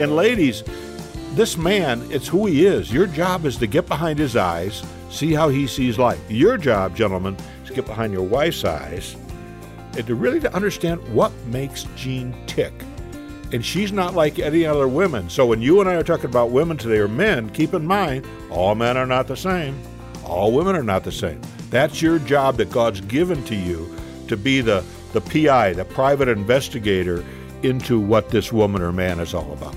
And ladies, this man, it's who he is. Your job is to get behind his eyes, see how he sees life. Your job, gentlemen, is to get behind your wife's eyes and to really to understand what makes Jean tick. And she's not like any other women. So when you and I are talking about women today or men, keep in mind, all men are not the same. All women are not the same. That's your job that God's given to you, to be the PI, the private investigator into what this woman or man is all about.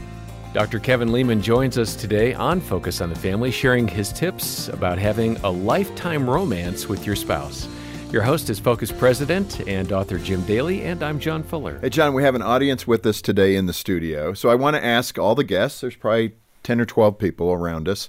Dr. Kevin Leman joins us today on Focus on the Family, sharing his tips about having a lifetime romance with your spouse. Your host is Focus President and author Jim Daly, and I'm John Fuller. Hey, John, we have an audience with us today in the studio, so I want to ask all the guests, there's probably 10 or 12 people around us,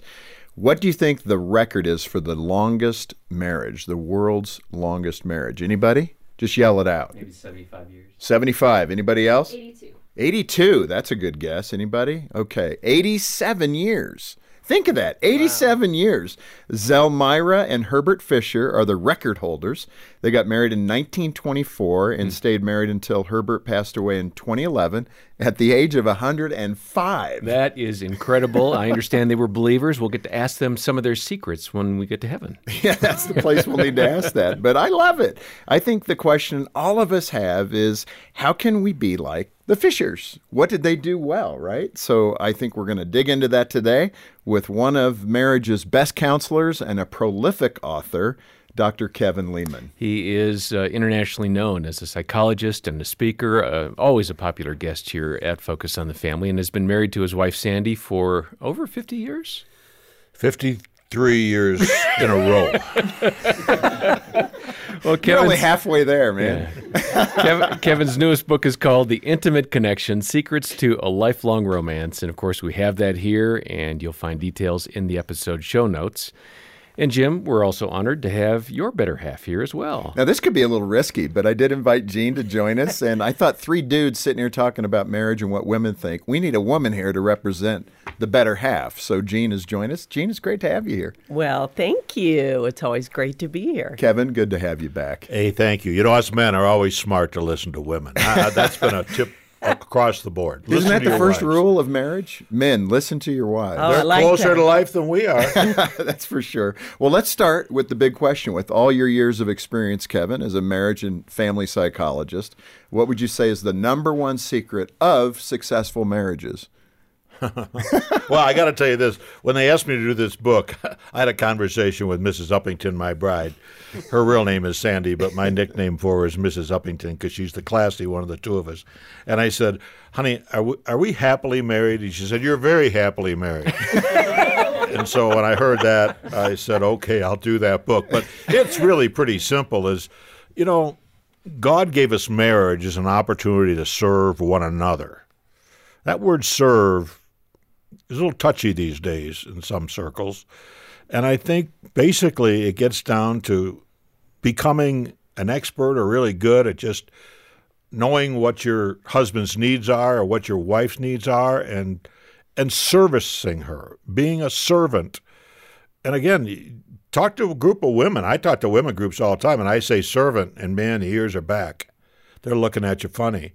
what do you think the record is for the longest marriage, the world's longest marriage? Anybody? Just yell it out. Maybe 75 years. 75. Anybody else? 82. 82. That's a good guess. Anybody? Okay. 87 years. Think of that, 87 wow. years. Zelmyra and Herbert Fisher are the record holders. They got married in 1924 and stayed married until Herbert passed away in 2011 at the age of 105. That is incredible. I understand they were believers. We'll get to ask them some of their secrets when we get to heaven. Yeah, that's the place we'll need to ask that. But I love it. I think the question all of us have is, how can we be like the Fishers? What did they do well, right? So I think we're going to dig into that today with one of marriage's best counselors and a prolific author, Dr. Kevin Leman. He is internationally known as a psychologist and a speaker, always a popular guest here at Focus on the Family, and has been married to his wife, Sandy, for over 50 years? 53 years in a row. Well, Kevin's, you're only halfway there, man. Yeah. Kevin's newest book is called The Intimate Connection, Secrets to a Lifelong Romance. And, of course, we have that here, and you'll find details in the episode show notes. And, Jim, we're also honored to have your better half here as well. Now, this could be a little risky, but I did invite Jean to join us. And I thought three dudes sitting here talking about marriage and what women think. We need a woman here to represent the better half. So Jean has joined us. Jean, it's great to have you here. Well, thank you. It's always great to be here. Kevin, good to have you back. Hey, thank you. You know, us men are always smart to listen to women. That's been a tip across the board. Isn't that the first rule of marriage? Men, listen to your wives. Oh, they're closer to life than we are. That's for sure. Well, let's start with the big question. With all your years of experience, Kevin, as a marriage and family psychologist, what would you say is the number one secret of successful marriages? Well, I got to tell you this. When they asked me to do this book, I had a conversation with Mrs. Uppington, my bride. Her real name is Sandy, but my nickname for her is Mrs. Uppington because she's the classy one of the two of us. And I said, honey, are we happily married? And she said, you're very happily married. And so when I heard that, I said, okay, I'll do that book. But it's really pretty simple. Is, you know, God gave us marriage as an opportunity to serve one another. That word serve is a little touchy these days in some circles. And I think basically it gets down to becoming an expert or really good at just knowing what your husband's needs are or what your wife's needs are and servicing her, being a servant. And again, talk to a group of women. I talk to women groups all the time, and I say servant, and man, the ears are back. They're looking at you funny.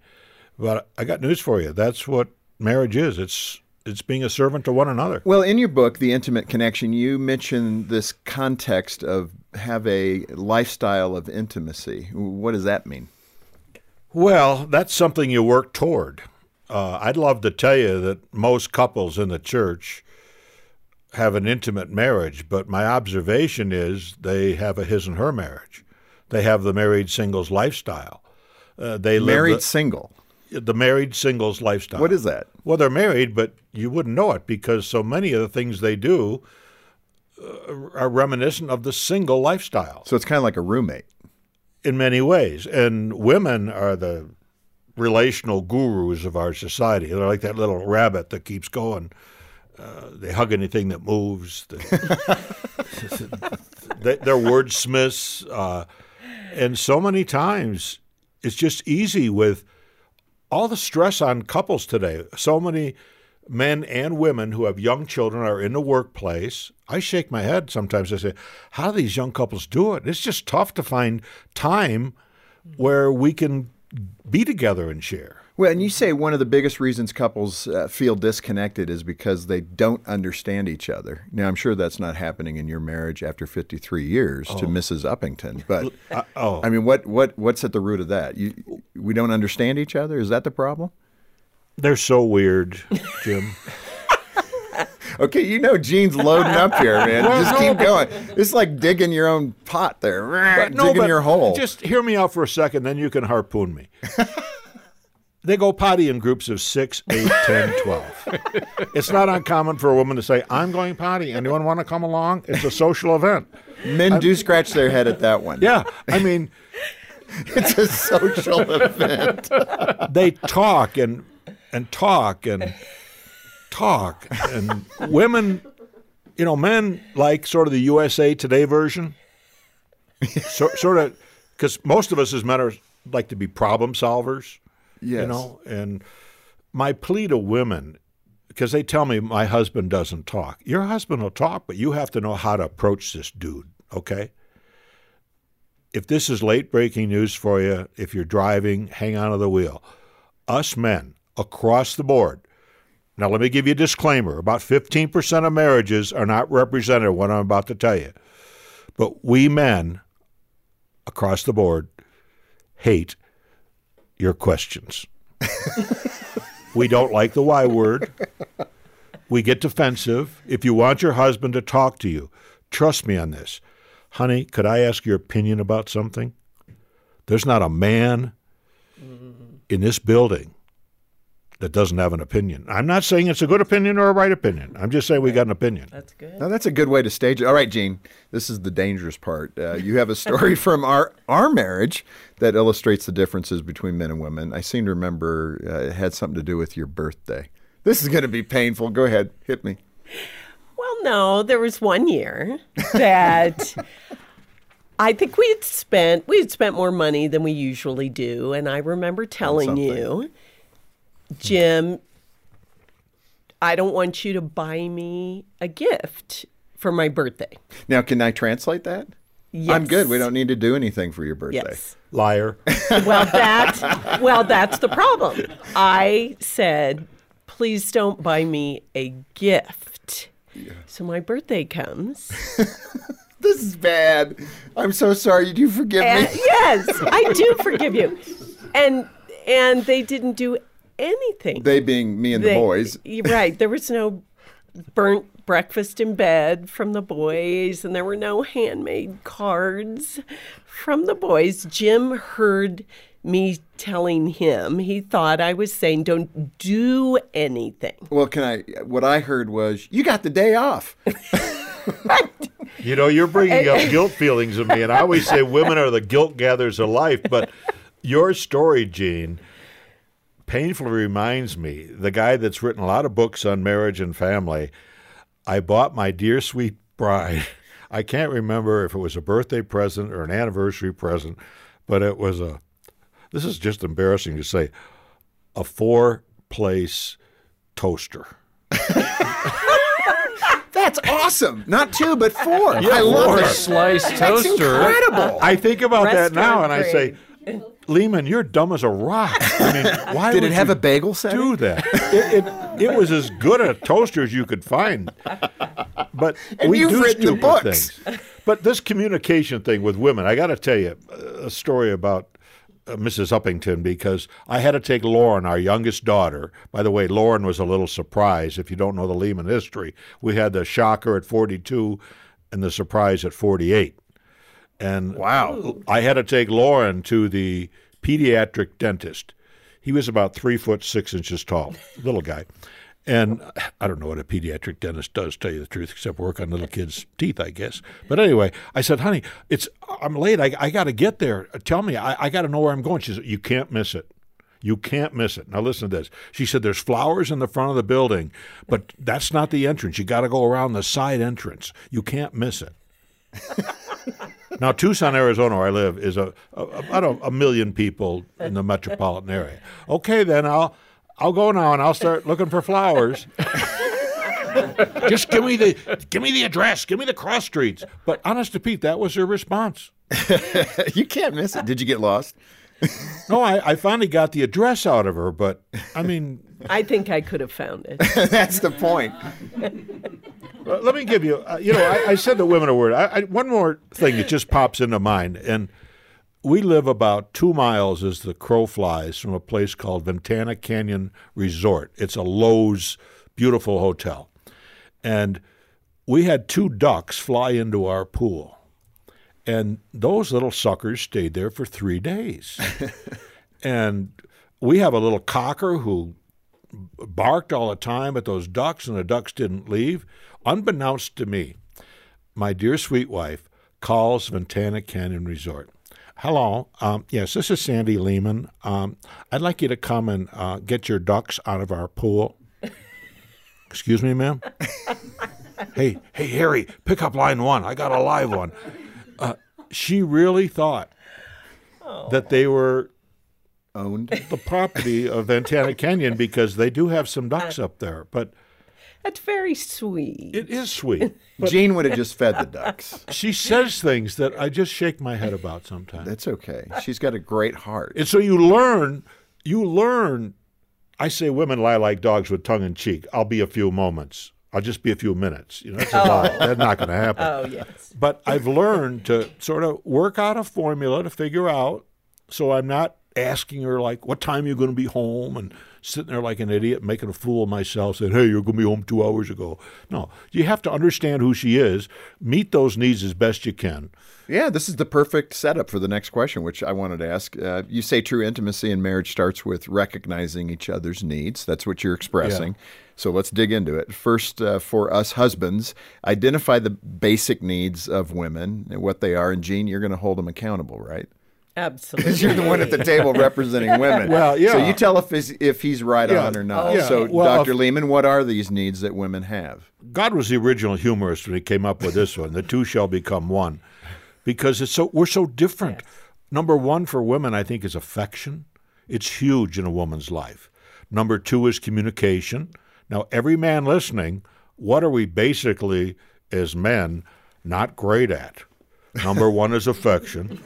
But I got news for you. That's what marriage is. It's being a servant to one another. Well, in your book, The Intimate Connection, you mention this context of have a lifestyle of intimacy. What does that mean? Well, that's something you work toward. I'd love to tell you that most couples in the church have an intimate marriage, but my observation is they have a his and her marriage. They have the married singles lifestyle. The married singles lifestyle. What is that? Well, they're married, but you wouldn't know it because so many of the things they do are reminiscent of the single lifestyle. So it's kind of like a roommate. In many ways. And women are the relational gurus of our society. They're like that little rabbit that keeps going. They hug anything that moves. They're wordsmiths. And so many times it's just easy with all the stress on couples today. So many men and women who have young children are in the workplace. I shake my head sometimes. I say, how do these young couples do it? It's just tough to find time where we can be together and share. Well, and you say one of the biggest reasons couples feel disconnected is because they don't understand each other. Now, I'm sure that's not happening in your marriage after 53 years to Mrs. Uppington, but I mean, what's at the root of that? We don't understand each other? Is that the problem? They're so weird, Jim. Okay, you know Gene's loading up here, man. Keep going. It's like digging your own pot there, digging your hole. Just hear me out for a second, then you can harpoon me. They go potty in groups of 6, 8, 10, 12. It's not uncommon for a woman to say, I'm going potty. Anyone want to come along? It's a social event. Men do scratch their head at that one. Yeah, I mean... It's a social event. They talk and talk and... talk. And women, you know, men like sort of the USA Today version, sort of, because most of us as men are like to be problem solvers, yes. You know, and my plea to women, because they tell me my husband doesn't talk. Your husband will talk, but you have to know how to approach this dude, okay? If this is late breaking news for you, if you're driving, hang on to the wheel. Us men across the board, now, let me give you a disclaimer. About 15% of marriages are not represented, what I'm about to tell you. But we men, across the board, hate your questions. We don't like the Y word. We get defensive. If you want your husband to talk to you, trust me on this. Honey, could I ask your opinion about something? There's not a man in this building that doesn't have an opinion. I'm not saying it's a good opinion or a right opinion. I'm just saying we got an opinion. That's good. Now, that's a good way to stage it. All right, Jean, this is the dangerous part. You have a story from our marriage that illustrates the differences between men and women. I seem to remember it had something to do with your birthday. This is going to be painful. Go ahead. Hit me. Well, no, there was one year that... I think we had spent more money than we usually do, and I remember telling you... Jim, I don't want you to buy me a gift for my birthday. Now, can I translate that? Yes. I'm good. We don't need to do anything for your birthday. Yes. Liar. Well, that's the problem. I said, please don't buy me a gift. Yeah. So my birthday comes. This is bad. I'm so sorry. Do you forgive me? Yes, I do forgive you. And they didn't do anything. They being me and the boys. Right. There was no burnt breakfast in bed from the boys, and there were no handmade cards from the boys. Jim heard me telling him. He thought I was saying, don't do anything. Well, what I heard was, you got the day off. You know, you're bringing up guilt feelings of me, and I always say women are the guilt gatherers of life, but your story, Jean, painfully reminds me, the guy that's written a lot of books on marriage and family, I bought my dear sweet bride. I can't remember if it was a birthday present or an anniversary present, but it was this is just embarrassing to say, a 4-place toaster. That's awesome. Not 2, but 4. Yeah, I love it. 4-slice toaster. That's incredible. I think about that now and I say, Leman, you're dumb as a rock. I mean, why did it have a bagel setting? Do that? It was as good a toaster as you could find. But and we do stupid books. Things. But this communication thing with women, I got to tell you a story about Mrs. Uppington, because I had to take Lauren, our youngest daughter. By the way, Lauren was a little surprise. If you don't know the Leman history, we had the shocker at 42 and the surprise at 48. And wow, I had to take Lauren to the pediatric dentist. He was about 3 foot 6 inches tall, little guy. And I don't know what a pediatric dentist does, tell you the truth, except work on little kids' teeth, I guess. But anyway, I said, honey, I'm late. I got to get there. Tell me. I got to know where I'm going. She said, you can't miss it. You can't miss it. Now listen to this. She said, there's flowers in the front of the building, but that's not the entrance. You got to go around the side entrance. You can't miss it. Now, Tucson, Arizona, where I live, is about a million people in the metropolitan area. Okay, then I'll go now and I'll start looking for flowers. Just give me the address, give me the cross streets. But honest to Pete, that was her response. You can't miss it. Did you get lost? No, I finally got the address out of her, but I mean... I think I could have found it. That's the point. Let me give you, I said that women are worried. One more thing that just pops into mind, and we live about 2 miles as the crow flies from a place called Ventana Canyon Resort. It's a Lowe's, beautiful hotel. And we had 2 ducks fly into our pool. And those little suckers stayed there for 3 days. And we have a little cocker who barked all the time at those ducks, and the ducks didn't leave. Unbeknownst to me, my dear sweet wife calls Ventana Canyon Resort. Hello, yes, this is Sandy Leman. I'd like you to come and get your ducks out of our pool. Excuse me, ma'am? Hey, Harry, pick up line 1. I got a live one. She really thought that they were owned the property of Ventana Canyon, because they do have some ducks up there. But that's very sweet. It is sweet. Jean would have just fed the ducks. She says things that I just shake my head about sometimes. That's okay. She's got a great heart. And so you learn. I say women lie like dogs with tongue in cheek. I'll just be a few minutes. That's a lie. That's not going to happen. Oh, yes. But I've learned to sort of work out a formula to figure out, so I'm not asking her, like, what time are you going to be home? And sitting there like an idiot, making a fool of myself, saying, hey, you're going to be home 2 hours ago. No. You have to understand who she is, meet those needs as best you can. Yeah, this is the perfect setup for the next question, which I wanted to ask. You say true intimacy in marriage starts with recognizing each other's needs. That's what you're expressing. Yeah. So let's dig into it. First, for us husbands, identify the basic needs of women and what they are. And, Jean, you're going to hold them accountable, right? Absolutely. Because you're the one at the table representing women. Well, yeah. So you tell if he's right on or not. Yeah. So, Dr. Leman, what are these needs that women have? God was the original humorist when he came up with this one, the two shall become one, because we're so different. Yes. Number one for women, I think, is affection. It's huge in a woman's life. Number two is communication. Now, every man listening, what are we basically, as men, not great at? Number one is affection.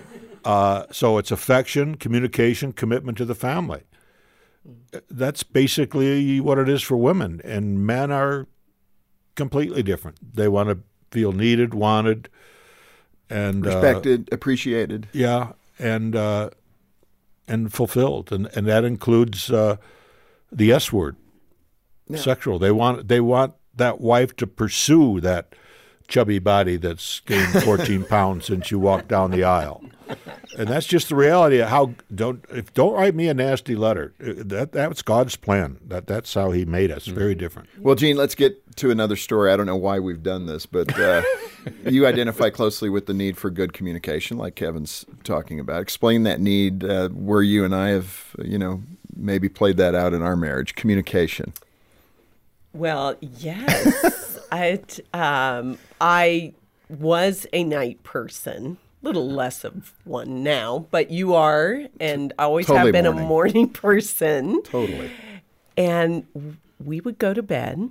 So it's affection, communication, commitment to the family. That's basically what it is for women, and men are completely different. They want to feel needed, wanted, and respected, appreciated. Yeah, and fulfilled, and that includes the S word, sexual. They want that wife to pursue that chubby body that's gained 14 pounds since you walked down the aisle. And that's just the reality of how don't write me a nasty letter. That's God's plan. That's how he made us. Mm-hmm. Very different. Well, Jean, let's get to another story. I don't know why we've done this, but you identify closely with the need for good communication, like Kevin's talking about. Explain that need where you and I have, maybe played that out in our marriage. Communication. Well, yes. I was a night person. Little less of one now, but you are, and always totally have been a morning person. Totally. And we would go to bed,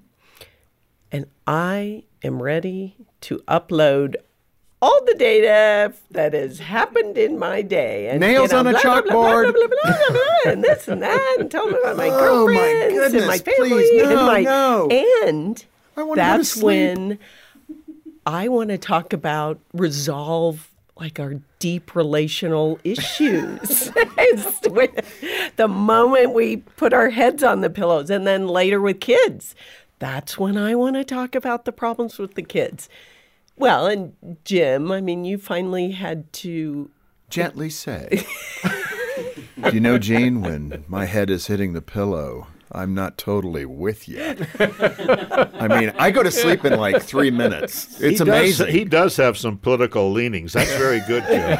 and I am ready to upload all the data that has happened in my day. And nails on a chalkboard. And this and that, and tell me about my girlfriends, my goodness, and my family. Please, and that's when I want to talk about resolve, like our deep relational issues. The moment we put our heads on the pillows, and then later with kids, that's when I want to talk about the problems with the kids. Well, and Jim, you finally had to... Gently say. Do you know, Jean, when my head is hitting the pillow, I'm not totally with you. I go to sleep in like 3 minutes. It's amazing. He does have some political leanings. That's very good, Jim.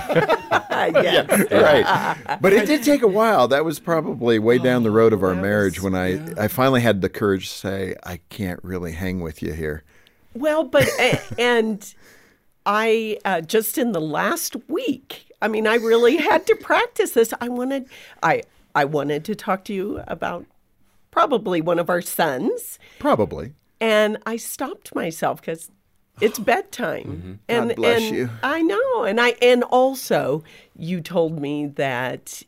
Yes. Yeah, right. But it did take a while. That was probably way down the road of our marriage when I finally had the courage to say, I can't really hang with you here. Well, but, and I, just in the last week, I really had to practice this. I wanted to talk to you about probably one of our sons. Probably. And I stopped myself because it's bedtime. Mm-hmm. And, God bless you. I know. And also, you told me that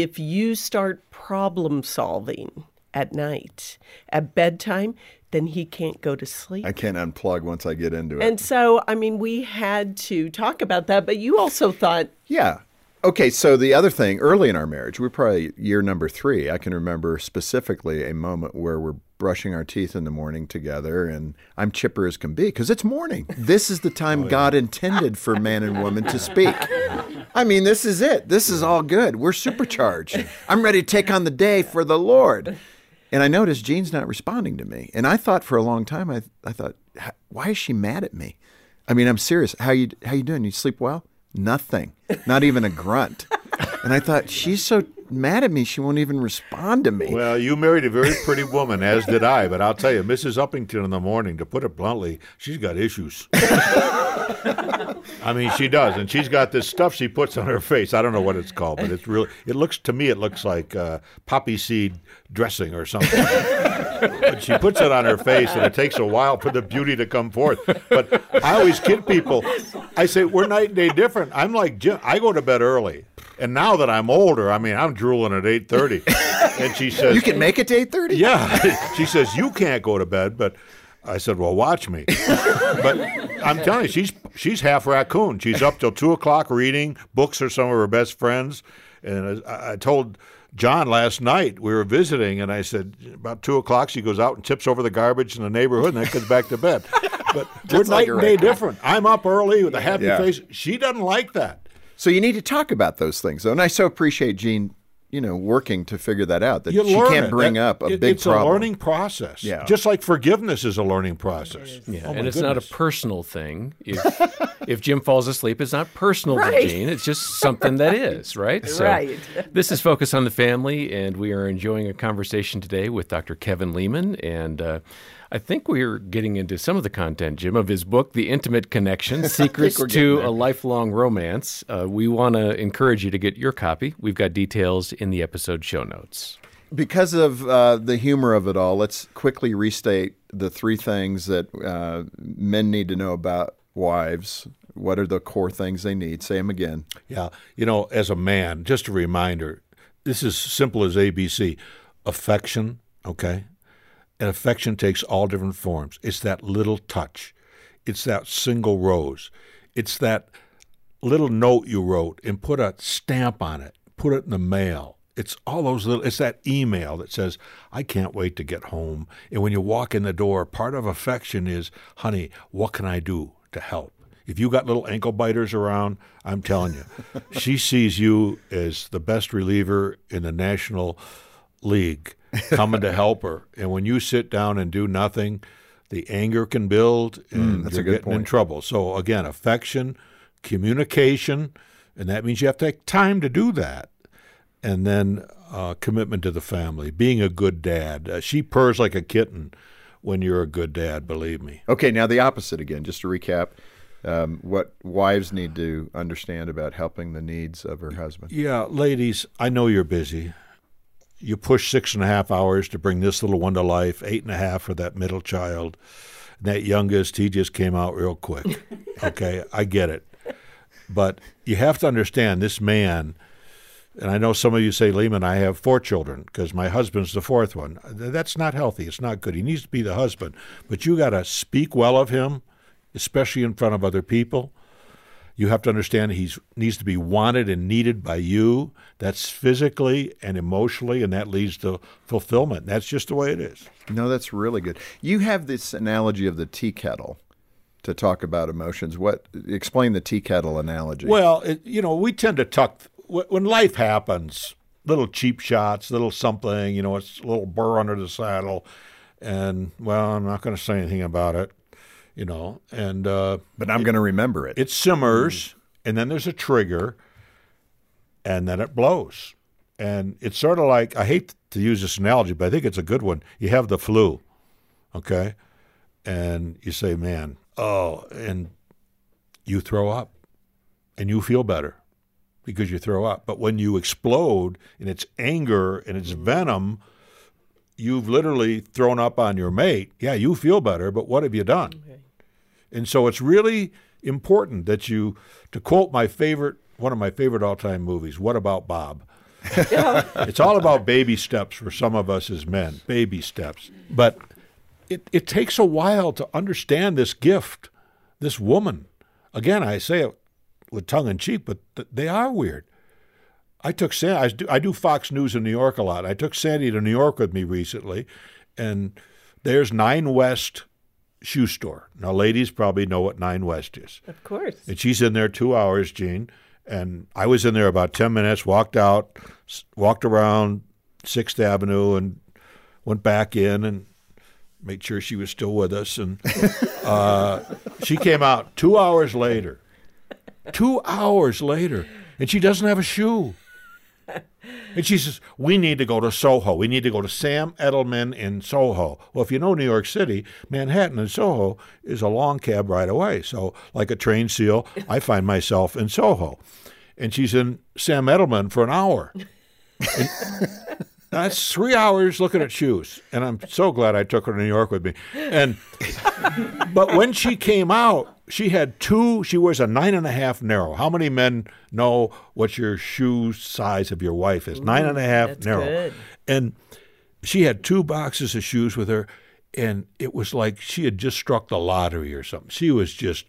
if you start problem solving at night, at bedtime, then he can't go to sleep. I can't unplug once I get into it. And so, I mean, we had to talk about that, but you also thought... Yeah. Okay, so the other thing, early in our marriage, we're probably year number 3, I can remember specifically a moment where we're brushing our teeth in the morning together, and I'm chipper as can be because it's morning. This is the time God intended for man and woman to speak. I mean, this is it. This is all good. We're supercharged. I'm ready to take on the day for the Lord. And I noticed Jean's not responding to me. And I thought for a long time, I thought, why is she mad at me? I mean, I'm serious. How you doing? You sleep well? Nothing. Not even a grunt. And I thought, she's so mad at me, she won't even respond to me. Well, you married a very pretty woman, as did I. But I'll tell you, Mrs. Uppington in the morning, to put it bluntly, she's got issues. I mean, she does. And she's got this stuff she puts on her face. I don't know what it's called, but it's really, it looks like poppy seed dressing or something. But she puts it on her face, and it takes a while for the beauty to come forth. But I always kid people. I say, we're night and day different. I'm like Jim. I go to bed early. And now that I'm older, I mean, I'm drooling at 8:30. And she says... You can make it to 8:30? Yeah. She says, you can't go to bed, but... I said, well, watch me. But I'm telling you, she's half raccoon. She's up till 2 o'clock reading. Books are some of her best friends. And I told John last night, we were visiting, and I said, about 2 o'clock, she goes out and tips over the garbage in the neighborhood, and then comes back to bed. But we're night and day different. I'm up early with a happy face. She doesn't like that. So you need to talk about those things, though. And I so appreciate Jean, you know, working to figure that out, that she can't bring up a big problem. It's a learning process. Yeah. Just like forgiveness is a learning process. Yeah. Oh, and it's not a personal thing. If Jim falls asleep, it's not personal to Jean. It's just something that is, right? So this is Focus on the Family, and we are enjoying a conversation today with Dr. Kevin Leman. And I think we're getting into some of the content, Jim, of his book, The Intimate Connection, Secrets to a Lifelong Romance. We want to encourage you to get your copy. We've got details in the episode show notes. Because of the humor of it all, let's quickly restate the 3 things that men need to know about wives. What are the core things they need? Say them again. Yeah. You know, as a man, just a reminder, this is simple as ABC. Affection, okay? And affection takes all different forms. It's that little touch. It's that single rose. It's that little note you wrote and put a stamp on it, put it in the mail. It's all those little, it's that email that says, I can't wait to get home. And when you walk in the door, part of affection is, honey, what can I do to help? If you got little ankle biters around, I'm telling you, she sees you as the best reliever in the National League. Coming to help her. And when you sit down and do nothing, the anger can build and you're getting in trouble. So again, affection, communication, and that means you have to take time to do that. And then commitment to the family, being a good dad. She purrs like a kitten when you're a good dad, believe me. Okay, now the opposite again, just to recap. What wives need to understand about helping the needs of her husband. Yeah, ladies, I know you're busy. You push 6.5 hours to bring this little one to life, 8.5 for that middle child. And that youngest, he just came out real quick. Okay, I get it. But you have to understand this man, and I know some of you say, Leman, I have 4 children because my husband's the 4th one. That's not healthy. It's not good. He needs to be the husband. But you got to speak well of him, especially in front of other people. You have to understand he needs to be wanted and needed by you. That's physically and emotionally, and that leads to fulfillment. That's just the way it is. No, that's really good. You have this analogy of the tea kettle to talk about emotions. Explain the tea kettle analogy. Well, we tend to tuck – when life happens, little cheap shots, little something, it's a little burr under the saddle. And, well, I'm not going to say anything about it. But I'm going to remember it. It simmers, and then there's a trigger, and then it blows. And it's sort of like, I hate to use this analogy, but I think it's a good one. You have the flu, okay? And you say, man, and you throw up, and you feel better because you throw up. But when you explode, and it's anger, and it's venom, you've literally thrown up on your mate. Yeah, you feel better, but what have you done? Okay. And so it's really important that to quote one of my favorite all-time movies, What About Bob? It's all about baby steps for some of us as men, baby steps. But it takes a while to understand this gift, this woman. Again, I say it with tongue in cheek, but they are weird. I do Fox News in New York a lot. I took Sandy to New York with me recently, and there's Nine West shoe store. Now, ladies probably know what Nine West is. Of course. And she's in there 2 hours, Jean, and I was in there about 10 minutes, walked out, walked around 6th Avenue, and went back in and made sure she was still with us. And she came out 2 hours later. 2 hours later. And she doesn't have a shoe. And she says, we need to go to Soho. We need to go to Sam Edelman in Soho. Well, if you know New York City, Manhattan and Soho is a long cab ride away. So like a trained seal, I find myself in Soho. And she's in Sam Edelman for an hour. And that's 3 hours looking at shoes. And I'm so glad I took her to New York with me. And but when she came out, she had two. She wears a 9.5 narrow. How many men know what your shoe size of your wife is? 9.5 narrow. Good. And she had two boxes of shoes with her, and it was like she had just struck the lottery or something. She was just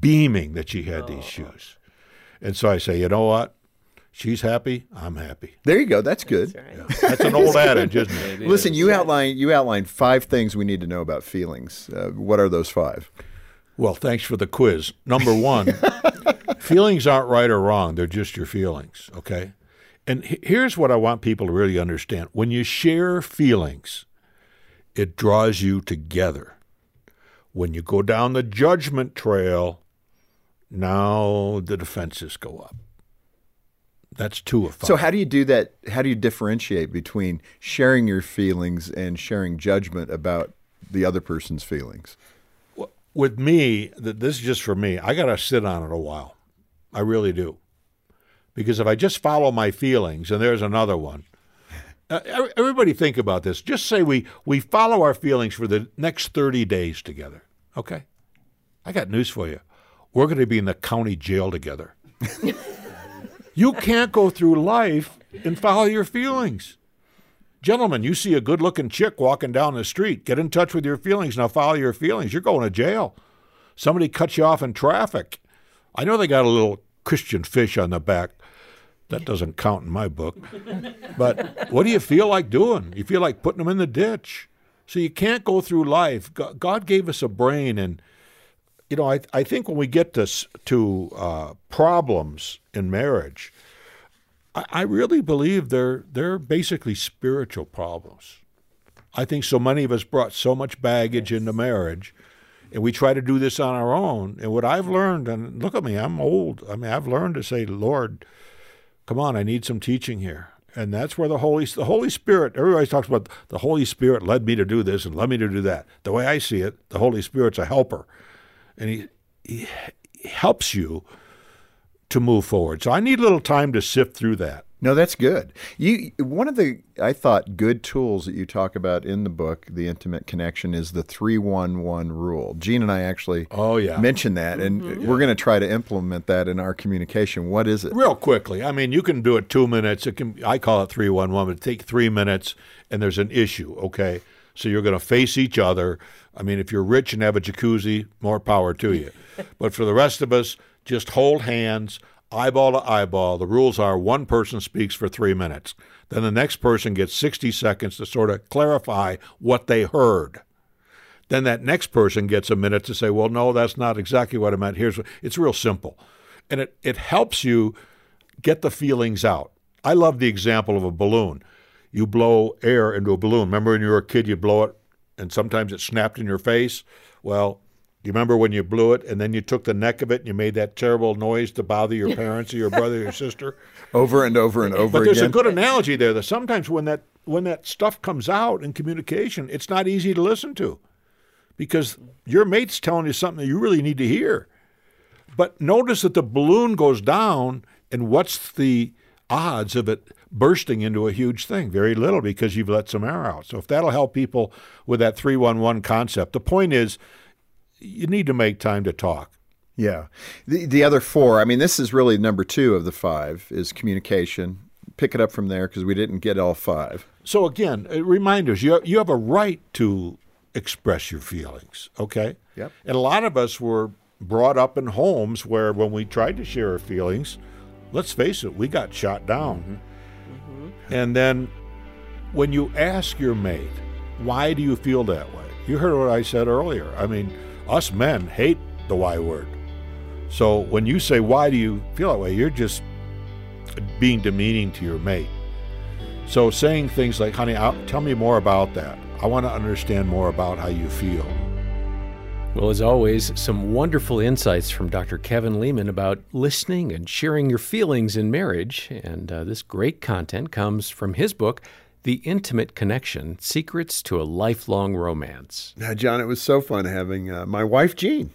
beaming that she had these shoes. And so I say, you know what? She's happy. I'm happy. There you go. That's good. That's, right. Yeah. That's an old adage, isn't it? Listen, you outlined five things we need to know about feelings. What are those five? Well, thanks for the quiz. Number one, feelings aren't right or wrong. They're just your feelings, okay? And here's what I want people to really understand. When you share feelings, it draws you together. When you go down the judgment trail, now the defenses go up. That's two of five. So how do you do that? How do you differentiate between sharing your feelings and sharing judgment about the other person's feelings? With me, this is just for me, I got to sit on it a while. I really do. Because if I just follow my feelings, and there's another one. Everybody think about this. Just say we follow our feelings for the next 30 days together, okay? I got news for you. We're going to be in the county jail together. You can't go through life and follow your feelings. Gentlemen, you see a good-looking chick walking down the street. Get in touch with your feelings. Now follow your feelings. You're going to jail. Somebody cuts you off in traffic. I know they got a little Christian fish on the back. That doesn't count in my book. But what do you feel like doing? You feel like putting them in the ditch. So you can't go through life. God gave us a brain. And, you know, I think when we get to problems in marriage, I really believe they're basically spiritual problems. I think so many of us brought so much baggage into marriage, and we try to do this on our own. And what I've learned, and look at me, I'm old. I mean, I've learned to say, Lord, come on, I need some teaching here. And that's where the Holy Spirit, everybody talks about the Holy Spirit led me to do this and led me to do that. The way I see it, the Holy Spirit's a helper. And he helps you to move forward. So I need a little time to sift through that. No, that's good. One of the, I thought, good tools that you talk about in the book, The Intimate Connection, is the 3-1-1 rule. Jean and I actually mentioned that, and we're going to try to implement that in our communication. What is it? Real quickly. I mean, you can do it 2 minutes. I call it 3-1-1, but take 3 minutes, and there's an issue, okay? So you're going to face each other. I mean, if you're rich and have a jacuzzi, more power to you. But for the rest of us, just hold hands, eyeball to eyeball. The rules are one person speaks for 3 minutes. Then the next person gets 60 seconds to sort of clarify what they heard. Then that next person gets a minute to say, well, no, that's not exactly what I meant. Here's what. It's real simple. And it helps you get the feelings out. I love the example of a balloon. You blow air into a balloon. Remember when you were a kid, you blow it, and sometimes it snapped in your face? Well, you remember when you blew it, and then you took the neck of it, and you made that terrible noise to bother your parents or your brother or your sister? Over and over and over again. But there's a good analogy there that sometimes when that stuff comes out in communication, it's not easy to listen to because your mate's telling you something that you really need to hear. But notice that the balloon goes down, and what's the odds of it bursting into a huge thing? Very little, because you've let some air out. So if that'll help people with that 3-1-1 concept, the point is, you need to make time to talk. Yeah. The other four, I mean, this is really number 2 of the 5, is communication, pick it up from there because we didn't get all five. So again, reminders, you have a right to express your feelings, okay? Yep. And a lot of us were brought up in homes where when we tried to share our feelings, let's face it, we got shot down. Mm-hmm. Mm-hmm. And then when you ask your mate, why do you feel that way? You heard what I said earlier. I mean, us men hate the why word. So when you say, why do you feel that way? You're just being demeaning to your mate. So saying things like, honey, tell me more about that. I want to understand more about how you feel. Well, as always, some wonderful insights from Dr. Kevin Leman about listening and sharing your feelings in marriage. And this great content comes from his book, The Intimate Connection, Secrets to a Lifelong Romance. Now, John, it was so fun having my wife, Jean,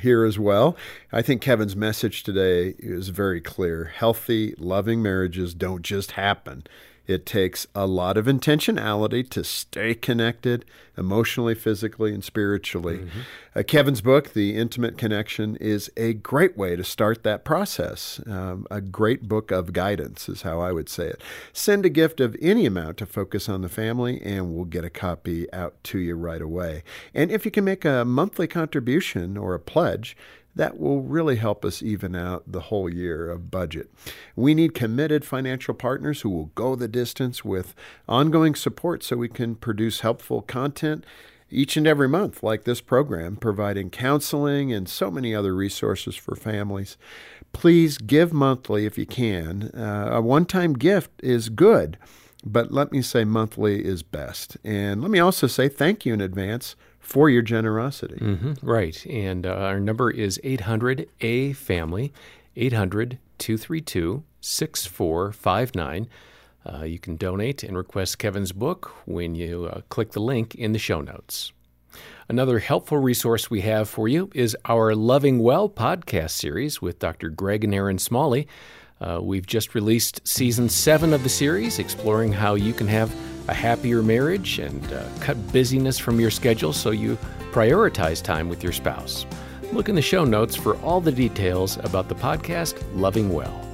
here as well. I think Kevin's message today is very clear. Healthy, loving marriages don't just happen. It takes a lot of intentionality to stay connected emotionally, physically, and spiritually. Mm-hmm. Kevin's book, The Intimate Connection, is a great way to start that process. A great book of guidance is how I would say it. Send a gift of any amount to Focus on the Family, and we'll get a copy out to you right away. And if you can make a monthly contribution or a pledge, that will really help us even out the whole year of budget. We need committed financial partners who will go the distance with ongoing support so we can produce helpful content each and every month, like this program, providing counseling and so many other resources for families. Please give monthly if you can. A one-time gift is good, but let me say monthly is best. And let me also say thank you in advance for your generosity. Mm-hmm, right. And our number is 800-A-FAMILY, 800-232-6459. You can donate and request Kevin's book when you click the link in the show notes. Another helpful resource we have for you is our Loving Well podcast series with Dr. Greg and Aaron Smalley. We've just released Season 7 of the series, exploring how you can have a happier marriage and cut busyness from your schedule so you prioritize time with your spouse. Look in the show notes for all the details about the podcast, Loving Well.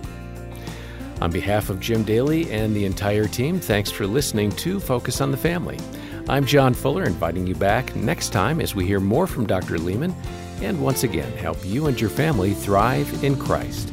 On behalf of Jim Daly and the entire team, thanks for listening to Focus on the Family. I'm John Fuller, inviting you back next time as we hear more from Dr. Leman and once again help you and your family thrive in Christ.